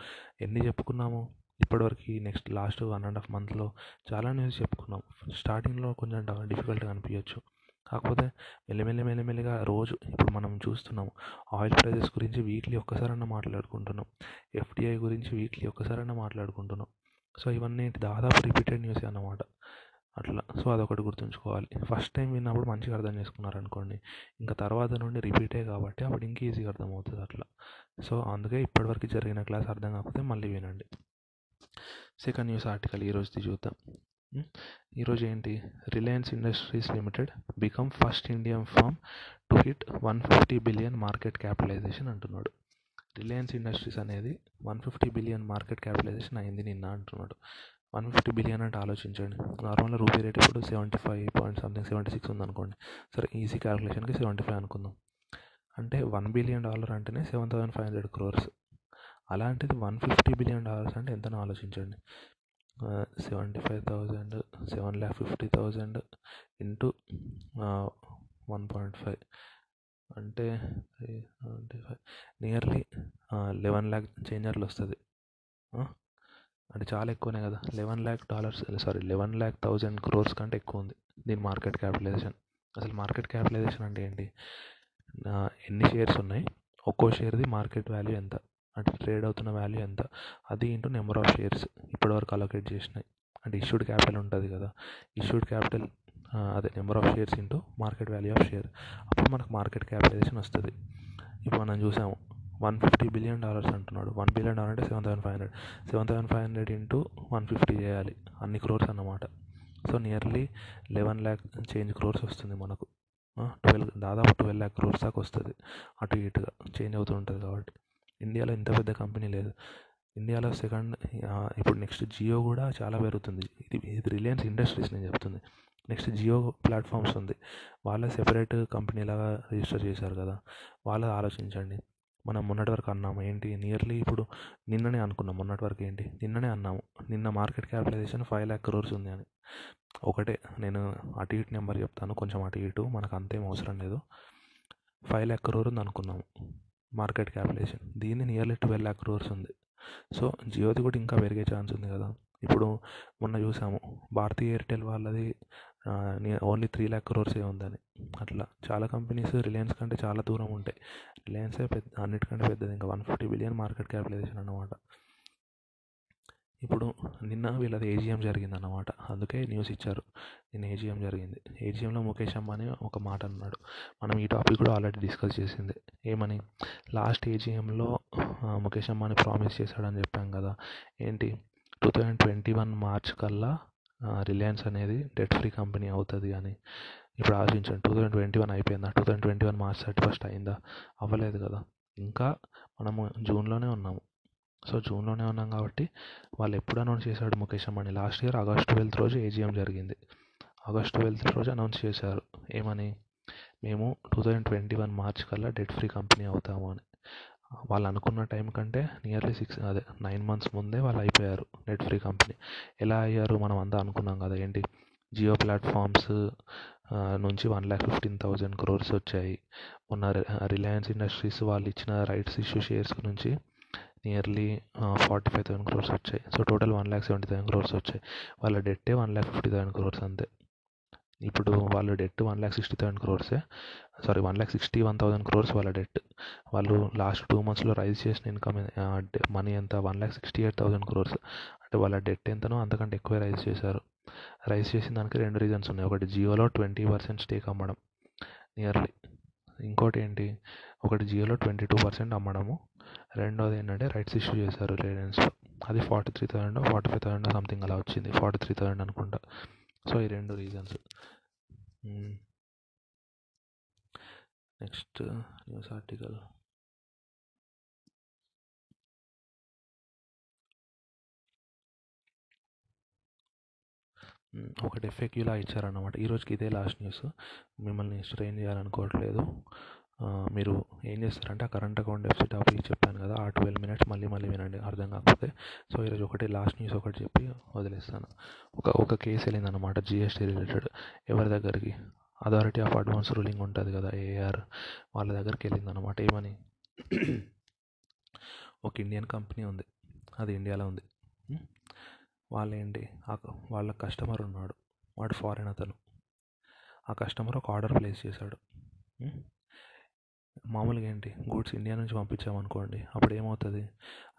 ఎన్ని చెప్పుకున్నాము ఇప్పటివరకు, next last one and half మంత్లో చాలా న్యూస్ చెప్పుకున్నాం. స్టార్టింగ్లో కొంచెం డిఫికల్ట్గా అనిపించవచ్చు, కాకపోతే మెల్లిమెల్లి మెల్లిమెల్లిగా రోజు ఇప్పుడు మనం చూస్తున్నాము. ఆయిల్ ప్రైజెస్ గురించి వీక్లీ ఒక్కసారైనా మాట్లాడుకుంటున్నాం, ఎఫ్డిఐ గురించి వీక్లీ ఒక్కసారైనా మాట్లాడుకుంటున్నాం. సో ఇవన్నీ దాదాపు రిపీటెడ్ న్యూస్ అన్నమాట అట్లా. సో అదొకటి గుర్తుంచుకోవాలి. ఫస్ట్ టైం విన్నప్పుడు మంచిగా అర్థం చేసుకున్నారనుకోండి, ఇంకా తర్వాత నుండి రిపీటే కాబట్టి అప్పుడు ఇంకా ఈజీగా అర్థమవుతుంది అట్లా. సో అందుకే ఇప్పటివరకు జరిగిన క్లాస్ అర్థం కాకపోతే మళ్ళీ వినండి. సెకండ్ న్యూస్ ఆర్టికల్ ఈరోజుది చూద్దాం. ఈరోజు ఏంటి, Reliance Industries Limited become first Indian firm to hit one fifty billion market capitalization అంటున్నాడు. రిలయన్స్ ఇండస్ట్రీస్ అనేది one fifty billion market capitalization అయింది నిన్న అంటున్నాడు. వన్ ఫిఫ్టీ బిలియన్ అంటే ఆలోచించండి, నార్మల్గా రూపీ రేట్ ఇప్పుడు seventy five point something seventy six ఉందనుకోండి, సరే ఈజీ క్యాల్కులేషన్కి సెవెంటీ ఫైవ్ అనుకుందాం. అంటే వన్ బిలియన్ డాలర్ అంటేనే seven thousand five hundred crores, అలాంటిది వన్ ఫిఫ్టీ బిలియన్ డాలర్స్ అంటే ఎంతనో ఆలోచించండి. Seventy five thousand seven lakh fifty thousand into one point five అంటే seventy five nearly eleven lakh చేంజర్లు వస్తుంది. అంటే చాలా ఎక్కువనే కదా, eleven lakh dollars sorry eleven lakh thousand crores కంటే ఎక్కువ ఉంది దీని మార్కెట్ క్యాపిటలైజేషన్. అసలు మార్కెట్ క్యాపిటలైజేషన్ అంటే ఏంటి, ఎన్ని షేర్స్ ఉన్నాయి, ఒక్కో షేర్ది మార్కెట్ వాల్యూ ఎంత, అంటే ట్రేడ్ అవుతున్న వాల్యూ ఎంత, అది ఇంటూ నెంబర్ ఆఫ్ షేర్స్ ఇప్పటివరకు అలొకేట్ చేసినాయి. అంటే ఇష్యూడ్ క్యాపిటల్ ఉంటుంది కదా, ఇష్యూడ్ క్యాపిటల్ అదే number of shares into market value of share, అప్పుడు మనకు మార్కెట్ క్యాపిటలైజేషన్ వస్తుంది. ఇప్పుడు మనం చూసాము వన్ ఫిఫ్టీ బిలియన్ డాలర్స్ అంటున్నాడు. వన్ బిలియన్ డాలర్ అంటే seven thousand five hundred seven thousand five hundred into one fifty చేయాలి, అన్ని క్రోర్స్ అన్నమాట. So nearly eleven lakh change crores వస్తుంది మనకు, ట్వెల్వ్ దాదాపు ట్వెల్వ్ ల్యాక్ క్రోర్స్ దాకా వస్తుంది, అటు ఇటుగా చేంజ్ అవుతూ ఉంటుంది. కాబట్టి ఇండియాలో ఇంత పెద్ద కంపెనీ లేదు. ఇండియాలో సెకండ్ ఇప్పుడు నెక్స్ట్ జియో కూడా చాలా పెరుగుతుంది. ఇది ఇది రిలయన్స్ ఇండస్ట్రీస్ నేను చెప్తుంది. నెక్స్ట్ జియో ప్లాట్ఫామ్స్ ఉంది, వాళ్ళ సెపరేట్ కంపెనీలాగా రిజిస్టర్ చేశారు కదా, వాళ్ళ ఆలోచించండి. మనం మొన్నటి వరకు అన్నాము ఏంటి, నియర్లీ ఇప్పుడు నిన్ననే అనుకున్నాం, మొన్నటి వరకు ఏంటి నిన్ననే అన్నాము, నిన్న market capitalization five lakh crores ఉంది అని. ఒకటే నేను అటు ఇటు నెంబర్ చెప్తాను, కొంచెం అటు ఇటు, మనకు అంతేం అవసరం లేదు. ఫైవ్ ల్యాక్ క్రోర్ ఉంది అనుకున్నాము మార్కెట్ క్యాపిటలైజేషన్, దీన్ని నియర్లీ ట్వెల్వ్ ల్యాక్ క్రోర్స్ ఉంది. సో జియోది కూడా ఇంకా పెరిగే ఛాన్స్ ఉంది కదా. ఇప్పుడు మొన్న చూసాము భారతీ ఎయిర్టెల్ వాళ్ళది ఓన్లీ త్రీ ల్యాక్ క్రోర్సే ఉందని. అట్లా చాలా కంపెనీస్ రిలయన్స్ కంటే చాలా దూరం ఉంటాయి. రిలయన్సే పెద్ద, అన్నిటికంటే పెద్దది, ఇంకా one fifty billion market capitalization అన్నమాట. ఇప్పుడు నిన్న వీళ్ళది ఏజీఎం జరిగింది అన్నమాట, అందుకే న్యూస్ ఇచ్చారు. నిన్న ఏజీఎం జరిగింది. ఏజీఎంలో ముఖేష్ అంబానీ ఒక మాట అన్నాడు, మనం ఈ టాపిక్ కూడా ఆల్రెడీ డిస్కస్ చేసింది. ఏమని, లాస్ట్ ఏజీఎంలో ముఖేష్ అంబానీ ప్రామిస్ చేశాడని చెప్పాం కదా, ఏంటి two thousand twenty one March కల్లా రిలయన్స్ అనేది డెట్ ఫ్రీ కంపెనీ అవుతుంది అని. ఇప్పుడు ఆలోచించండి, టూ థౌజండ్ ట్వంటీ వన్ అయిపోయిందా? Two thousand twenty one March thirty first అయిందా? అవ్వలేదు కదా, ఇంకా మనము జూన్లోనే ఉన్నాము. సో జూన్లోనే ఉన్నాం కాబట్టి వాళ్ళు ఎప్పుడు అనౌన్స్ చేశాడు Mukesh Ambani, last year August twelfth రోజు ఏజీఎం జరిగింది. ఆగస్ట్ ట్వెల్త్ రోజు అనౌన్స్ చేశారు, ఏమని, మేము two thousand twenty one March కల్లా డెట్ ఫ్రీ కంపెనీ అవుతాము అని. వాళ్ళు అనుకున్న టైం కంటే నియర్లీ సిక్స్ అదే నైన్ మంత్స్ ముందే వాళ్ళు అయిపోయారు డెట్ ఫ్రీ కంపెనీ. ఎలా అయ్యారు, మనం అంతా అనుకున్నాం కదా, ఏంటి జియో ప్లాట్ఫామ్స్ నుంచి one lakh fifteen thousand crores వచ్చాయి. మొన్న రిలయన్స్ ఇండస్ట్రీస్ వాళ్ళు ఇచ్చిన రైట్స్ ఇష్యూ షేర్స్ నుంచి nearly forty five thousand crores వచ్చాయి. So total one lakh seventy thousand crores వచ్చాయి. వాళ్ళ డెట్టే one lakh fifty thousand crores అంతే. ఇప్పుడు వాళ్ళు debt one lakh sixty thousand క్రోర్సే sorry one lakh sixty one thousand crores వాళ్ళ డెట్. వాళ్ళు లాస్ట్ టూ మంత్స్లో రైజ్ చేసిన ఇన్కమ్ మనీ ఎంత, one lakh sixty eight thousand crores. అంటే వాళ్ళ డెట్ ఎంతనో అంతకంటే ఎక్కువ రైజ్ చేశారు. రైజ్ చేసిన దానికి రెండు రీజన్స్ ఉన్నాయి. ఒకటి జియోలో ట్వంటీ పర్సెంట్ స్టేక్ అమ్మడం నియర్లీ, ఇంకోటి ఏంటి, ఒకటి జియోలో ట్వంటీ టూ పర్సెంట్ అమ్మడము, రెండోది ఏంటంటే రైట్స్ ఇష్యూ చేశారు రిలయన్స్లో. అది forty three thousand forty five thousand something అలా వచ్చింది, ఫార్టీ త్రీ థౌసండ్ అనుకుంటా. సో ఈ రెండు రీజన్స్. నెక్స్ట్ న్యూస్ ఆర్టికల్, ఒకటి ఎఫ్ఏక్యూలా ఇచ్చారన్నమాట. ఈరోజుకి ఇదే లాస్ట్ న్యూస్. మిమ్మల్ని స్ట్రెయిన్ చేయాలనుకోవట్లేదు. మీరు ఏం చేస్తారంటే ఆ కరెంట్ అకౌంట్ డెఫిసిట్ టాపిక్ చెప్పాను కదా, ఆ ట్వెల్వ్ మినిట్స్ మళ్ళీ మళ్ళీ వినండి అర్థం కాకపోతే. సో ఈరోజు ఒకటి లాస్ట్ న్యూస్ ఒకటి చెప్పి వదిలేస్తాను. ఒక ఒక కేసు వెళ్ళిందనమాట జిఎస్టీ రిలేటెడ్. ఎవరి దగ్గరికి, అథారిటీ ఆఫ్ అడ్వాన్స్ రూలింగ్ ఉంటుంది కదా ఏఆర్, వాళ్ళ దగ్గరికి వెళ్ళిందనమాట. ఏమని, ఒక ఇండియన్ కంపెనీ ఉంది, అది ఇండియాలో ఉంది. వాళ్ళేంటి, వాళ్ళ కస్టమర్ ఉన్నాడు, వాడు ఫారెన్ అతను. ఆ కస్టమర్ ఒక ఆర్డర్ ప్లేస్ చేశాడు. మామూలుగా ఏంటి, గూడ్స్ ఇండియా నుంచి పంపించామనుకోండి, అప్పుడు ఏమవుతుంది,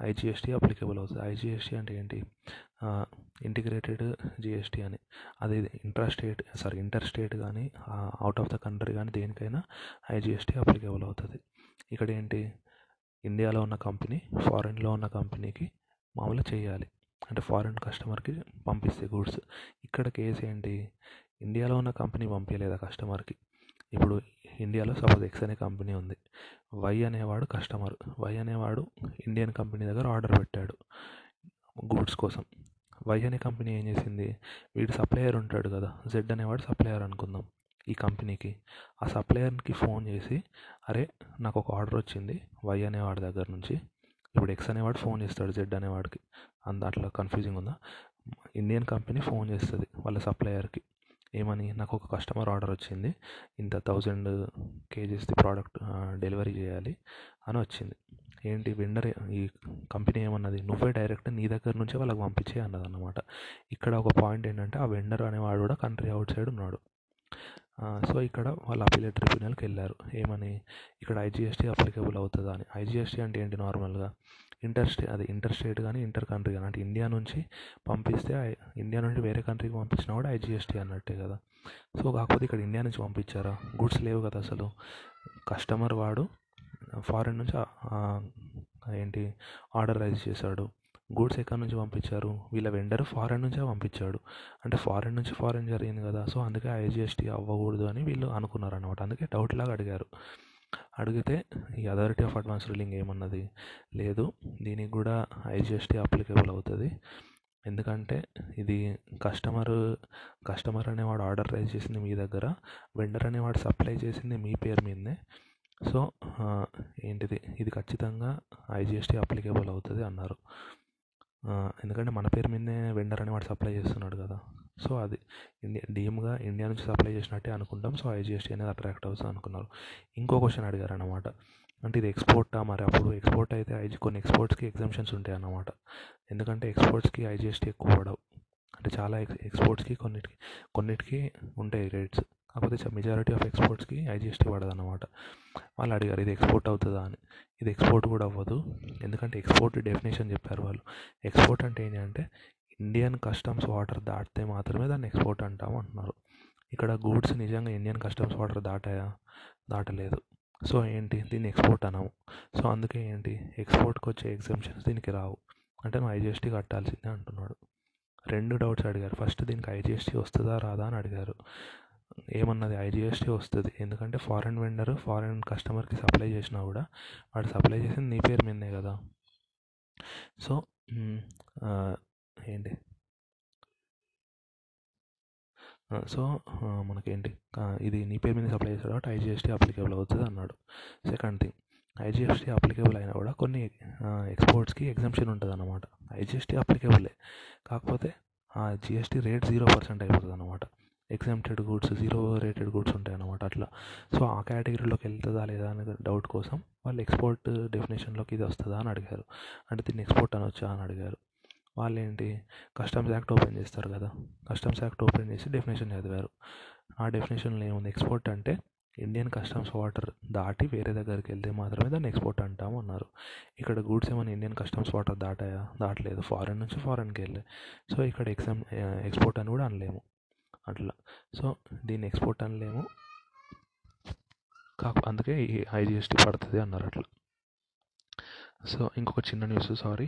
ఐజిఎస్టీ అప్లికేబుల్ అవుతుంది. ఐజిఎస్టీ అంటే ఏంటి, ఇంటిగ్రేటెడ్ జిఎస్టీ అని. అది intra state sorry inter state కానీ అవుట్ ఆఫ్ ద కంట్రీ కానీ దేనికైనా ఐజిఎస్టీ అప్లికేబుల్ అవుతుంది. ఇక్కడ ఏంటి, ఇండియాలో ఉన్న కంపెనీ ఫారెన్లో ఉన్న కంపెనీకి మామూలుగా చేయాలి, అంటే ఫారెన్ కస్టమర్కి పంపిస్తే గూడ్స్. ఇక్కడ కేసు ఏంటి, ఇండియాలో ఉన్న కంపెనీ పంపించలేదా కస్టమర్కి. ఇప్పుడు ఇండియాలో సపోజ్ ఎక్స్ అనే కంపెనీ ఉంది, వై అనేవాడు కస్టమర్. వై అనేవాడు ఇండియన్ కంపెనీ దగ్గర ఆర్డర్ పెట్టాడు గూడ్స్ కోసం. వై అనే కంపెనీ ఏం చేసింది, వీడు సప్లయర్ ఉంటాడు కదా, జెడ్ అనేవాడు సప్లయర్ అనుకుందాం ఈ కంపెనీకి. ఆ సప్లయర్కి ఫోన్ చేసి, అరే నాకు ఒక ఆర్డర్ వచ్చింది వై అనేవాడి దగ్గర నుంచి. ఇప్పుడు ఎక్స్ అనేవాడు ఫోన్ చేస్తాడు జెడ్ అనేవాడికి, అంత అట్లా కన్ఫ్యూజింగ్ ఉందా. ఇండియన్ కంపెనీ ఫోన్ చేస్తుంది వాళ్ళ సప్లయర్కి, ఏమని, నాకు ఒక కస్టమర్ ఆర్డర్ వచ్చింది, ఇంత థౌజండ్ కేజీస్ది ప్రోడక్ట్ డెలివరీ చేయాలి అని వచ్చింది. ఏంటి, వెండర్ ఈ కంపెనీ ఏమన్నది, నువ్వే డైరెక్ట్ నీ దగ్గర నుంచే వాళ్ళకి పంపించే అన్నది అన్నమాట. ఇక్కడ ఒక పాయింట్ ఏంటంటే, ఆ వెండర్ అనేవాడు కూడా కంట్రీ అవుట్ సైడ్ ఉన్నాడు. సో ఇక్కడ వాళ్ళు అపిలేట్ ట్రిబ్యునల్కి వెళ్ళారు, ఏమని, ఇక్కడ ఐజిఎస్టీ అప్లికేబుల్ అవుతుందా అని. ఐజిఎస్టీ అంటే ఏంటి, నార్మల్గా ఇంటర్ స్టే అది ఇంటర్ స్టేట్ కానీ ఇంటర్ కంట్రీ కానీ, అంటే ఇండియా నుంచి పంపిస్తే ఇండియా నుండి వేరే కంట్రీకి పంపించినా కూడా ఐజిఎస్టీ అన్నట్టే కదా. సో కాకపోతే ఇక్కడ ఇండియా నుంచి పంపించారా, గుడ్స్ లేవు కదా అసలు. కస్టమర్ వాడు ఫారెన్ నుంచి ఏంటి ఆర్డర్ రైజ్ చేశాడు. గూడ్స్ ఎక్కడి నుంచి పంపించారు, వీళ్ళ వెండర్ ఫారెన్ నుంచే పంపించాడు. అంటే ఫారెన్ నుంచి ఫారెన్ జరిగింది కదా, సో అందుకే ఐజిఎస్టీ అవ్వకూడదు అని వీళ్ళు అనుకున్నారు అనమాట. అందుకే డౌట్ లాగా అడిగారు. అడిగితే ఈ అథారిటీ ఆఫ్ అడ్వాన్స్ రూలింగ్ ఏమన్నది, లేదు దీనికి కూడా ఐజిఎస్టీ అప్లికేబుల్ అవుతుంది, ఎందుకంటే ఇది కస్టమర్ కస్టమర్ అనేవాడు ఆర్డర్ రైజ్ చేసింది మీ దగ్గర, వెండర్ అనేవాడు సప్లై చేసింది మీ పేరు మీదనే, సో ఏంటిది ఇది ఖచ్చితంగా ఐజిఎస్టీ అప్లికేబుల్ అవుతుంది అన్నారు. ఎందుకంటే మన పేరు మీదనే వెండర్ అనేవాడు సప్లై చేస్తున్నాడు కదా, సో అది ఇండియా డీమ్గా ఇండియా నుంచి సప్లై చేసినట్టే అనుకుంటాం, సో ఐజిఎస్టీ అనేది అట్రాక్ట్ అవుతుంది అనుకున్నారు. ఇంకో క్వశ్చన్ అడిగారు అన్నమాట, అంటే ఇది ఎక్స్పోర్టా, మరి అప్పుడు ఎక్స్పోర్ట్ అయితే ఐజీ కొన్ని ఎక్స్పోర్ట్స్కి ఎగ్జామ్షన్స్ ఉంటాయి అన్నమాట, ఎందుకంటే ఎక్స్పోర్ట్స్కి ఐజిఎస్టీ ఎక్కువ పడవు. అంటే చాలా ఎక్స్ ఎక్స్పోర్ట్స్కి కొన్నిటికి కొన్నిటికి ఉంటాయి రేట్స్, కాకపోతే మెజారిటీ ఆఫ్ ఎక్స్పోర్ట్స్కి ఐజిఎస్టీ పడదు అన్నమాట. వాళ్ళు అడిగారు ఇది ఎక్స్పోర్ట్ అవుతుందా అని. ఇది ఎక్స్పోర్ట్ కూడా అవ్వదు, ఎందుకంటే ఎక్స్పోర్ట్ డెఫినేషన్ చెప్పారు వాళ్ళు. ఎక్స్పోర్ట్ అంటే ఏంటి అంటే ఇండియన్ కస్టమ్స్ వాటర్ దాటితే మాత్రమే దాన్ని ఎక్స్పోర్ట్ అంటాము అంటున్నారు. ఇక్కడ గూడ్స్ నిజంగా ఇండియన్ కస్టమ్స్ వాటర్ దాటాయా, దాటలేదు, సో ఏంటి దీన్ని ఎక్స్పోర్ట్ అనము. సో అందుకే ఏంటి ఎక్స్పోర్ట్కి వచ్చే ఎగ్జామ్షన్స్ దీనికి రావు, అంటే నువ్వు ఐజిఎస్టీ కట్టాల్సిందే అంటున్నాడు. రెండు డౌట్స్ అడిగారు. ఫస్ట్ దీనికి ఐజిఎస్టీ వస్తుందా రాదా అని అడిగారు. ఏమన్నది, ఐజిఎస్టీ వస్తుంది, ఎందుకంటే ఫారెన్ వెండర్ ఫారెన్ కస్టమర్కి సప్లై చేసినా కూడా వాడు సప్లై చేసింది నీ పేరు మీదే కదా, సో ఏంటి సో మనకేంటి ఇది నీ పేరు మీద సప్లై చేశాడు కాబట్టి ఐజిఎస్టీ అప్లికేబుల్ అవుతుంది అన్నాడు. సెకండ్ థింగ్, ఐజిఎస్టీ అప్లికేబుల్ అయినా కూడా కొన్ని ఎక్స్పోర్ట్స్కి ఎగ్జామ్షన్ ఉంటుంది అన్నమాట. ఐజిఎస్టీ అప్లికేబులే, కాకపోతే ఆ జిఎస్టీ రేట్ జీరో పర్సెంట్ అయిపోతుంది అన్నమాట. Exempted goods zero rated goods ఉంటాయి అన్నమాట అట్లా. సో ఆ కేటగిరీలోకి వెళ్తుందా లేదా అనే డౌట్ కోసం వాళ్ళు ఎక్స్పోర్ట్ డెఫినేషన్లోకి ఇది వస్తుందా అని అడిగారు. అంటే దీన్ని ఎక్స్పోర్ట్ అనొచ్చా అని అడిగారు. వాళ్ళు ఏంటి కస్టమ్స్ యాక్ట్ ఓపెన్ చేస్తారు కదా, కస్టమ్స్ యాక్ట్ ఓపెన్ చేసి డెఫినేషన్ చదివారు. ఆ డెఫినేషన్లో ఏముంది, ఎక్స్పోర్ట్ అంటే ఇండియన్ కస్టమ్స్ వాటర్ దాటి వేరే దగ్గరికి వెళ్తే మాత్రమే దాన్ని ఎక్స్పోర్ట్ అంటాము అన్నారు. ఇక్కడ గూడ్స్ ఏమైనా ఇండియన్ కస్టమ్స్ వాటర్ దాటాయా, దాటలేదు, ఫారెన్ నుంచి ఫారెన్కి వెళ్ళాయి, సో ఇక్కడ ఎగ్జామ్ ఎక్స్పోర్ట్ అని కూడా అనలేము అట్లా. సో దీన్ని ఎక్స్పోర్ట్ అనలేము, కాక అందుకే ఈ ఐజిఎస్టీ పడుతుంది అన్నారు అట్లా. సో ఇంకొక చిన్న న్యూస్, సారీ,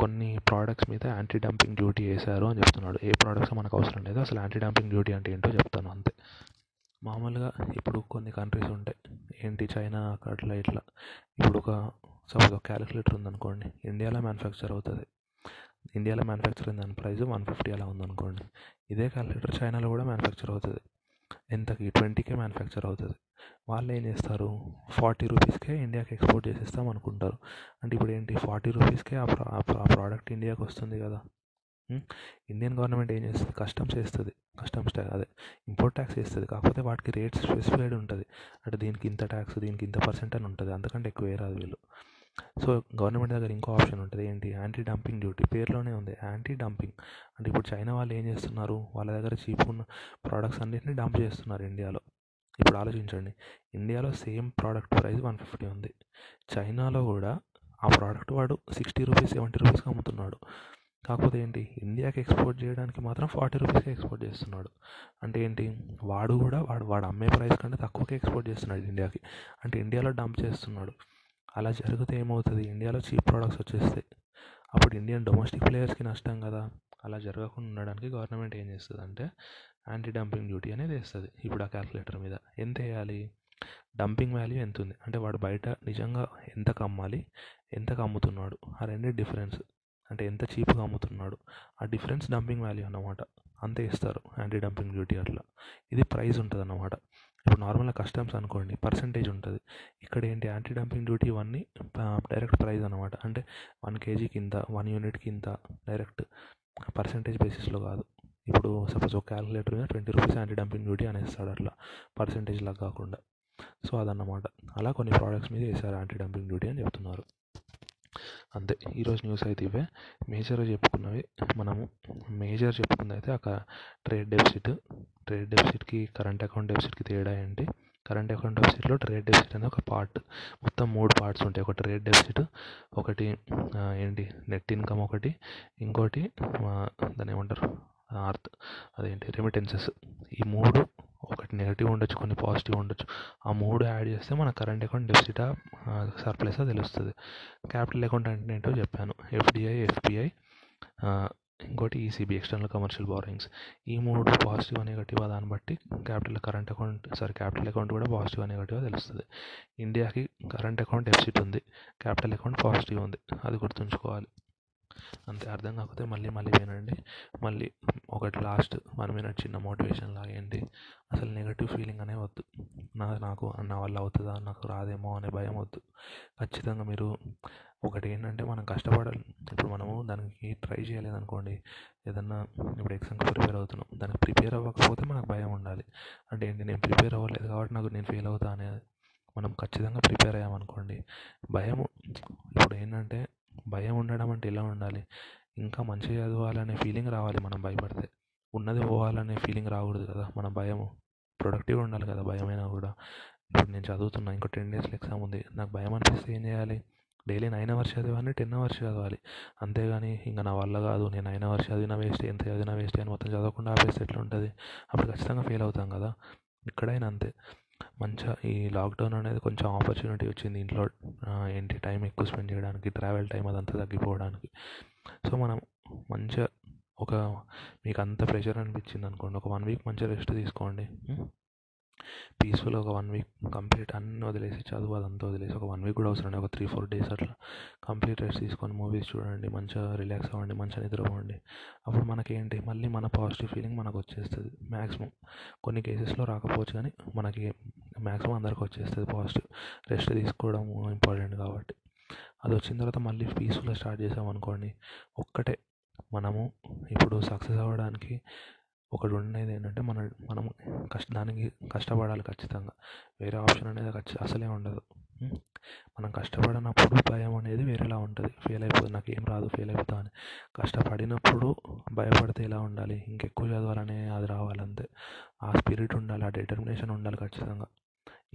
కొన్ని ప్రోడక్ట్స్ మీద యాంటీ డంపింగ్ డ్యూటీ వేశారు అని చెప్తున్నాడు. ఏ ప్రోడక్ట్స్ మనకు అవసరం లేదు, అసలు యాంటీ డంపింగ్ డ్యూటీ అంటే ఏంటో చెప్తాను అంతే. మామూలుగా ఇప్పుడు కొన్ని కంట్రీస్ ఉంటాయి, ఏంటి చైనా అట్లా ఇట్లా. ఇప్పుడు ఒక సపోజ్ ఒక క్యాలిక్యులేటర్ ఉందనుకోండి, ఇండియాలో మ్యానుఫ్యాక్చర్ అవుతుంది, ఇండియాలో మ్యానుఫ్యాక్చర్ అయిన దాని ప్రైస్ వన్ ఫిఫ్టీ అలా ఉందనుకోండి. ఇదే క్యాలిక్యులేటర్ చైనాలో కూడా మ్యానుఫ్యాక్చర్ అవుతుంది, ఎంతకి ట్వంటీకే మ్యానుఫ్యాక్చర్ అవుతుంది. వాళ్ళు ఏం చేస్తారు, ఫార్టీ రూపీస్కే ఇండియాకి ఎక్స్పోర్ట్ చేసేస్తాం అనుకుంటారు. అంటే ఇప్పుడు ఏంటి ఫార్టీ రూపీస్కే ఆ ప్రోడక్ట్ ఇండియాకి వస్తుంది కదా. ఇండియన్ గవర్నమెంట్ ఏం చేస్తుంది, కస్టమ్స్ వేస్తుంది, కస్టమ్స్ ట్యాక్స్ అదే ఇంపోర్ట్ ట్యాక్స్ వేస్తుంది, కాకపోతే వాటికి రేట్స్ స్పెసిఫైడ్ ఉంటుంది. అంటే దీనికి ఇంత ట్యాక్స్, దీనికి ఇంత పర్సెంట్ అని ఉంటుంది, అంతకంటే ఎక్కువ వేరాదు వీళ్ళు. సో గవర్నమెంట్ దగ్గర ఇంకో ఆప్షన్ ఉంటుంది, ఏంటి యాంటీ డంపింగ్ డ్యూటీ. పేరులోనే ఉంది యాంటీ డంపింగ్, అంటే ఇప్పుడు చైనా వాళ్ళు ఏం చేస్తున్నారు, వాళ్ళ దగ్గర చీప్ ఉన్న ప్రోడక్ట్స్ అన్నింటినీ డంప్ చేస్తున్నారు ఇండియాలో. ఇప్పుడు ఆలోచించండి, ఇండియాలో same product price one fifty ఉంది, చైనాలో కూడా ఆ ప్రోడక్ట్ వాడు సిక్స్టీ రూపీస్ సెవెంటీ రూపీస్కి అమ్ముతున్నాడు, కాకపోతే ఏంటి ఇండియాకి ఎక్స్పోర్ట్ చేయడానికి మాత్రం ఫార్టీ రూపీస్కి ఎక్స్పోర్ట్ చేస్తున్నాడు. అంటే ఏంటి వాడు కూడా వాడు వాడు అమ్మే ప్రైస్ కంటే తక్కువకే ఎక్స్పోర్ట్ చేస్తున్నాడు ఇండియాకి, అంటే ఇండియాలో డంప్ చేస్తున్నాడు. అలా జరిగితే ఏమవుతుంది, ఇండియాలో చీప్ ప్రోడక్ట్స్ వచ్చేస్తాయి, అప్పుడు ఇండియన్ డొమెస్టిక్ ప్లేయర్స్కి నష్టం కదా. అలా జరగకుండా ఉండడానికి గవర్నమెంట్ ఏం చేస్తుంది అంటే యాంటీ డంపింగ్ డ్యూటీ అనేది వేస్తుంది. ఇప్పుడు ఆ క్యాలిక్యులేటర్ మీద ఎంత వేయాలి, డంపింగ్ వాల్యూ ఎంత ఉంది, అంటే వాడు బయట నిజంగా ఎంతకు అమ్మాలి, ఎంతకు అమ్ముతున్నాడు, ఆ రెండు డిఫరెన్స్, అంటే ఎంత చీప్గా అమ్ముతున్నాడు ఆ డిఫరెన్స్ డంపింగ్ వాల్యూ అన్నమాట, అంతే ఇస్తారు యాంటీ డంపింగ్ డ్యూటీ అట్లా. ఇది ప్రైస్ ఉంటుంది అన్నమాట. ఇప్పుడు నార్మల్గా కస్టమ్స్ అనుకోండి పర్సంటేజ్ ఉంటుంది, ఇక్కడ ఏంటి యాంటీ డంపింగ్ డ్యూటీ ఇవన్నీ డైరెక్ట్ ప్రైస్ అనమాట. అంటే వన్ కేజీ కింద వన్ యూనిట్ కింద డైరెక్ట్ పర్సంటేజ్ బేసిస్లో కాదు. ఇప్పుడు సపోజ్ ఒక క్యాలిక్యులేటర్ మీద twenty rupees anti dumping duty అనేస్తాడు అట్లా, పర్సంటేజ్ లాగా కాకుండా. సో అదన్నమాట, అలా కొన్ని ప్రోడక్ట్స్ మీద వేసారు యాంటీ డంపింగ్ డ్యూటీ అని చెప్తున్నారు అంతే. ఈరోజు న్యూస్ అయితే ఇవే మేజర్గా చెప్పుకున్నవి. మనము మేజర్ చెప్పుకుంది అయితే ఒక ట్రేడ్ డెఫిసిట్, ట్రేడ్ డెఫిసిట్కి కరెంట్ అకౌంట్ డెఫిసిట్కి తేడా ఏంటి. కరెంట్ అకౌంట్ డెఫిసిట్లో ట్రేడ్ డెఫిసిట్ అనేది ఒక పార్ట్, మొత్తం మూడు పార్ట్స్ ఉంటాయి. ఒక ట్రేడ్ డెఫిసిట్, ఒకటి ఏంటి నెట్ ఇన్కమ్, ఒకటి ఇంకోటి దాన్ని ఏమంటారు ఆర్త్ అదేంటి రెమిటెన్సెస్. ఈ మూడు ఒకటి నెగిటివ్ ఉండొచ్చు, కొన్ని పాజిటివ్ ఉండొచ్చు. ఆ మూడు యాడ్ చేస్తే మన కరెంట్ అకౌంట్ డెఫిసిటా సర్ప్లసా తెలుస్తుంది. క్యాపిటల్ అకౌంట్ అంటే ఏంటో చెప్పాను, ఎఫ్డిఐ, ఎఫ్పిఐ, ఇంకోటి ఈసీబీ, ఎక్స్టర్నల్ కమర్షియల్ బారోయింగ్స్. ఈ మూడు పాజిటివ్ నెగిటివ్ దాన్ని బట్టి capital current account sorry capital account కూడా పాజిటివ్ నెగిటివ్ తెలుస్తుంది. ఇండియాకి కరెంట్ అకౌంట్ డెఫిసిట్ ఉంది, క్యాపిటల్ అకౌంట్ పాజిటివ్ ఉంది, అది గుర్తుంచుకోవాలి. అంతే, అర్థం కాకపోతే మళ్ళీ మళ్ళీ వినండి. మళ్ళీ ఒకటి లాస్ట్ వన్ మినిట్ చిన్న మోటివేషన్ లాగేయండి. అసలు నెగిటివ్ ఫీలింగ్ అనే వద్దు. నా నాకు నా వల్ల అవుతుందా, నాకు రాదేమో అనే భయం వద్దు. ఖచ్చితంగా మీరు ఒకటి ఏంటంటే మనం కష్టపడాలి. ఇప్పుడు మనము దానికి ట్రై చేయలేదనుకోండి, ఏదన్నా ఇప్పుడు ఎగ్జామ్కి ప్రిపేర్ అవుతున్నాం, దానికి ప్రిపేర్ అవ్వకపోతే మనకు భయం ఉండాలి. అంటే ఏంటి, నేను ప్రిపేర్ అవ్వలేదు కాబట్టి నాకు నేను ఫెయిల్ అవుతా అనేది. మనం ఖచ్చితంగా ప్రిపేర్ అయ్యామనుకోండి, భయం ఇప్పుడు ఏంటంటే భయం ఉండడం అంటే ఎలా ఉండాలి, ఇంకా మంచిగా చదవాలనే ఫీలింగ్ రావాలి. మనం భయపడితే ఉన్నది పోవాలనే ఫీలింగ్ రాకూడదు కదా. మన భయము ప్రొడక్టివ్గా ఉండాలి కదా. భయమైనా కూడా ఇప్పుడు నేను చదువుతున్నా, ఇంకో టెన్ డేస్లో ఎగ్జామ్ ఉంది, నాకు భయం అనిపిస్తే ఏం చేయాలి, డైలీ నైన్ అవర్స్ చదివాలని టెన్ అవర్స్ చదవాలి. అంతేగాని ఇంకా నా వల్ల కాదు, నేను నైన్ అవర్స్ చదివిన వేస్ట్, ఎంత చదివినా వేస్ట్ అని మొత్తం చదవకుండా ఆపేస్తే ఎట్లా ఉంటుంది, అప్పుడు ఖచ్చితంగా ఫెయిల్ అవుతాం కదా. ఇక్కడైనా అంతే. మంచిగా ఈ లాక్డౌన్ అనేది కొంచెం ఆపర్చునిటీ వచ్చింది ఇంట్లో ఏంటి టైం ఎక్కువ స్పెండ్ చేయడానికి, ట్రావెల్ టైం అదంతా తగ్గిపోవడానికి. సో మనం మంచిగా ఒక మీకు అంత ప్రెషర్ అనిపించింది అనుకోండి, ఒక వన్ వీక్ మంచిగా రెస్ట్ తీసుకోండి. పీస్ఫుల్గా ఒక వన్ వీక్ కంప్లీట్ అన్నీ వదిలేసి, చదువు అదంతా వదిలేసి, ఒక వన్ వీక్ కూడా అవసరం లేదు, ఒక త్రీ ఫోర్ డేస్ అట్లా కంప్లీట్ రెస్ట్ తీసుకొని మూవీస్ చూడండి, మంచిగా రిలాక్స్ అవ్వండి, మంచిగా నిద్రపోండి. అప్పుడు మనకేంటి మళ్ళీ మన పాజిటివ్ ఫీలింగ్ మనకు వచ్చేస్తుంది. మ్యాక్సిమం కొన్ని కేసెస్లో రాకపోవచ్చు, కానీ మనకి మ్యాక్సిమం అందరికీ వచ్చేస్తుంది పాజిటివ్. రెస్ట్ తీసుకోవడం ఇంపార్టెంట్ కాబట్టి అది వచ్చిన తర్వాత మళ్ళీ పీస్ఫుల్గా స్టార్ట్ చేసామనుకోండి. ఒక్కటే మనము ఇప్పుడు సక్సెస్ అవ్వడానికి ఒకటి ఉండేది ఏంటంటే మన మనం కష్ట దానికి కష్టపడాలి ఖచ్చితంగా. వేరే ఆప్షన్ అనేది ఖచ్చి అసలే ఉండదు. మనం కష్టపడినప్పుడు భయం అనేది వేరేలా ఉంటుంది, ఫెయిల్ అయిపోతుంది, నాకు ఏం రాదు, ఫెయిల్ అయిపోతా అని. కష్టపడినప్పుడు భయపడితే ఎలా ఉండాలి, ఇంకెక్కువ చదవాలనే అది రావాలంతే. ఆ స్పిరిట్ ఉండాలి, ఆ డిటర్మినేషన్ ఉండాలి ఖచ్చితంగా.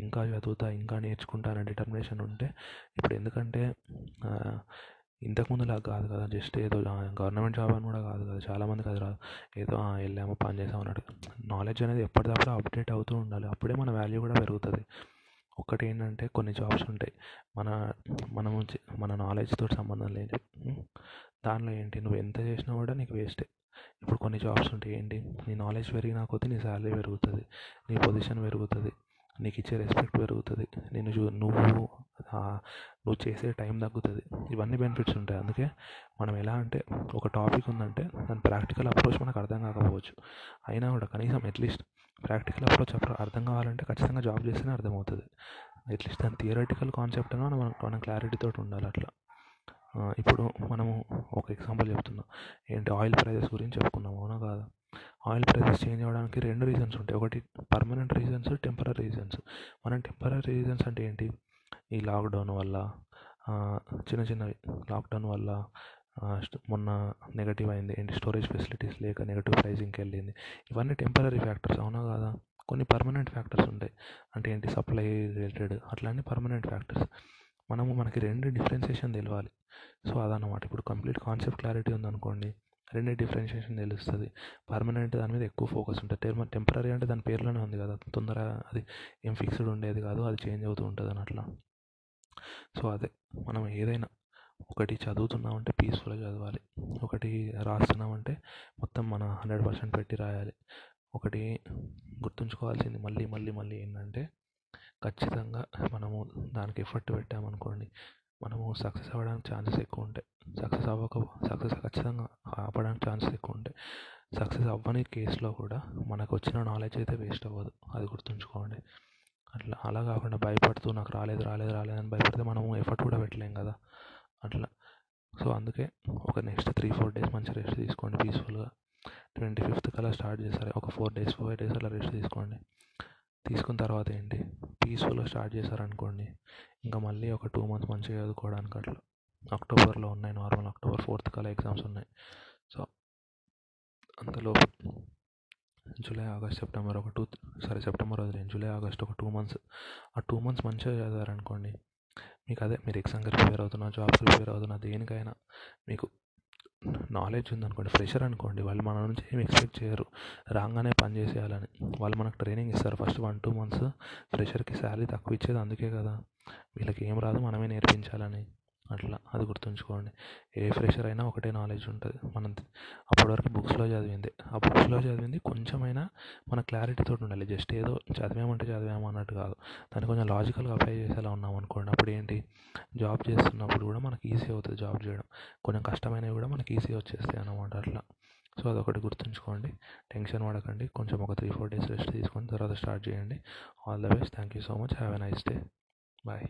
ఇంకా చదువుతా, ఇంకా నేర్చుకుంటా అనే డిటర్మినేషన్ ఉంటే ఇప్పుడు, ఎందుకంటే ఇంతకుముందులా కాదు కదా, జస్ట్ ఏదో గవర్నమెంట్ జాబ్ అని కూడా కాదు కదా, చాలామందికి అది రాదు, ఏదో వెళ్ళాము పని చేసాము అన్నట్టు. నాలెడ్జ్ అనేది ఎప్పటికప్పుడు అప్డేట్ అవుతూ ఉండాలి, అప్పుడే మన వాల్యూ కూడా పెరుగుతుంది. ఒకటి ఏంటంటే కొన్ని జాబ్స్ ఉంటాయి మన మనము మన నాలెడ్జ్తో సంబంధం లేదు, దానిలో ఏంటి నువ్వు ఎంత చేసినా కూడా నీకు వేస్టే. ఇప్పుడు కొన్ని జాబ్స్ ఉంటాయి ఏంటి, నీ నాలెడ్జ్ పెరిగినా కొద్దీ నీ శాలరీ పెరుగుతుంది, నీ పొజిషన్ పెరుగుతుంది, నీకు ఇచ్చే రెస్పెక్ట్ పెరుగుతుంది, నేను చూ నువ్వు నువ్వు చేసే టైం తగ్గుతుంది. ఇవన్నీ బెనిఫిట్స్ ఉంటాయి. అందుకే మనం ఎలా అంటే ఒక టాపిక్ ఉందంటే దాని ప్రాక్టికల్ అప్రోచ్ మనకు అర్థం కాకపోవచ్చు, అయినా కూడా కనీసం అట్లీస్ట్ ప్రాక్టికల్ అప్రోచ్ అర్థం కావాలంటే ఖచ్చితంగా జాబ్ చేస్తేనే అర్థమవుతుంది. అట్లీస్ట్ దాని థియరటికల్ కాన్సెప్ట్ అయినా మనం మనం క్లారిటీతో ఉండాలి. అట్లా ఇప్పుడు మనము ఒక ఎగ్జాంపుల్ చెప్తున్నాం ఏంటి, ఆయిల్ ప్రైజెస్ గురించి చెప్పుకున్నాం, అవునా కాదా. ఆయిల్ ప్రైజెస్ చేంజ్ అవ్వడానికి రెండు రీజన్స్ ఉంటాయి, ఒకటి పర్మనెంట్ రీజన్స్, టెంపరీ రీజన్స్. మనం టెంపరీ రీజన్స్ అంటే ఏంటి, ఈ లాక్డౌన్ వల్ల చిన్న చిన్నవి, లాక్డౌన్ వల్ల మొన్న నెగటివ్ అయింది ఏంటి, స్టోరేజ్ ఫెసిలిటీస్ లేక నెగటివ్ ప్రైజింగ్కి వెళ్ళింది, ఇవన్నీ టెంపరీ ఫ్యాక్టర్స్, అవునా కాదా. కొన్ని పర్మనెంట్ ఫ్యాక్టర్స్ ఉంటాయి అంటే ఏంటి, సప్లై రిలేటెడ్ అట్లాంటి పర్మనెంట్ ఫ్యాక్టర్స్. మనము మనకి రెండు డిఫరెన్షియేషన్ తెలియాలి. సో అదన్నమాట. ఇప్పుడు కంప్లీట్ కాన్సెప్ట్ క్లారిటీ ఉందనుకోండి, రెండు డిఫరెన్షియేషన్ తెలుస్తుంది. పర్మనెంట్ దాని మీద ఎక్కువ ఫోకస్ ఉంటుంది, టెర్మ టెంపరీ అంటే దాని పేర్లోనే ఉంది కదా, తొందరగా అది ఏం ఫిక్స్డ్ ఉండేది కాదు, అది చేంజ్ అవుతూ ఉంటుంది అని అట్లా. సో అదే మనం ఏదైనా ఒకటి చదువుతున్నామంటే పీస్ఫుల్గా చదవాలి, ఒకటి రాస్తున్నామంటే మొత్తం మన హండ్రెడ్ పర్సెంట్ పెట్టి రాయాలి. ఒకటి గుర్తుంచుకోవాల్సింది మళ్ళీ మళ్ళీ మళ్ళీ ఏంటంటే ఖచ్చితంగా మనము దానికి ఎఫర్ట్ పెట్టామనుకోండి, మనము సక్సెస్ అవ్వడానికి ఛాన్సెస్ ఎక్కువ ఉంటాయి. సక్సెస్ అవ్వక సక్సెస్ ఖచ్చితంగా అవ్వడానికి ఛాన్సెస్ ఎక్కువ ఉంటాయి. సక్సెస్ అవ్వని కేసులో కూడా మనకు వచ్చిన నాలెడ్జ్ అయితే వేస్ట్ అవ్వదు, అది గుర్తుంచుకోండి. అట్లా అలా కాకుండా భయపడుతూ నాకు రాలేదు రాలేదు రాలేదు అని భయపడితే మనము ఎఫర్ట్ కూడా పెట్టలేం కదా అట్లా. సో అందుకే ఒక నెక్స్ట్ త్రీ ఫోర్ డేస్ మంచి రెస్ట్ తీసుకోండి పీస్ఫుల్గా. ట్వంటీ ఫిఫ్త్ కల్లా స్టార్ట్ చేస్తారు, ఒక ఫోర్ డేస్ ఫైవ్ డేస్ అలా రెస్ట్ తీసుకోండి. తీసుకున్న తర్వాత ఏంటి పీస్ఫుల్గా స్టార్ట్ చేశారనుకోండి, ఇంకా మళ్ళీ ఒక టూ మంత్స్ మంచిగా చదువుకోవడానికి అట్లా. అక్టోబర్లో ఉన్నాయి నార్మల్, అక్టోబర్ ఫోర్త్ కల్లా ఎగ్జామ్స్ ఉన్నాయి. సో అంతలో జూలై ఆగస్ట్ సెప్టెంబర్ ఒక టూ సారీ సెప్టెంబర్ వదిలేను జూలై ఆగస్ట్ ఒక టూ మంత్స్ ఆ టూ మంత్స్ మంచిగా చదివారనుకోండి, మీకు అదే మీరు ఎగ్జామ్కి ప్రిపేర్ అవుతున్నా, జాబ్కి ప్రిపేర్ అవుతున్నా, దేనికైనా మీకు నాలెడ్జ్ ఉందనుకోండి, ఫ్రెషర్ అనుకోండి, వాళ్ళు మన నుంచి ఏమి ఎక్స్పెక్ట్ చేయరు రాగానే పని చేసేయాలని. వాళ్ళు మనకు ట్రైనింగ్ ఇస్తారు. ఫస్ట్ వన్ టూ మంత్స్ ఫ్రెషర్కి శాలరీ తక్కువ ఇచ్చేది అందుకే కదా, వీళ్ళకి ఏం రాదు మనమే నేర్పించాలని. అట్లా అది గుర్తుంచుకోండి. ఏ ఫ్రెషర్ అయినా ఒకటే నాలెడ్జ్ ఉంటుంది. మనం అప్పటివరకు బుక్స్లో చదివింది ఆ బుక్స్లో చదివింది కొంచెమైనా మన క్లారిటీతో ఉండాలి. జస్ట్ ఏదో చదివామంటే చదివాము అన్నట్టు కాదు, దాన్ని కొంచెం లాజికల్గా అప్లై చేసేలా ఉన్నాం అనుకోండి. అప్పుడు ఏంటి, జాబ్ చేస్తున్నప్పుడు కూడా మనకి ఈజీ అవుతుంది. జాబ్ చేయడం కొంచెం కష్టమైనవి కూడా మనకి ఈజీ వచ్చేస్తాయి అన్నమాట. అట్లా సో అదొకటి గుర్తుంచుకోండి. టెన్షన్ పడకండి, కొంచెం ఒక త్రీ ఫోర్ డేస్ రెస్ట్ తీసుకొని తర్వాత స్టార్ట్ చేయండి. All the best. Thank you so much. Have a nice day. Bye.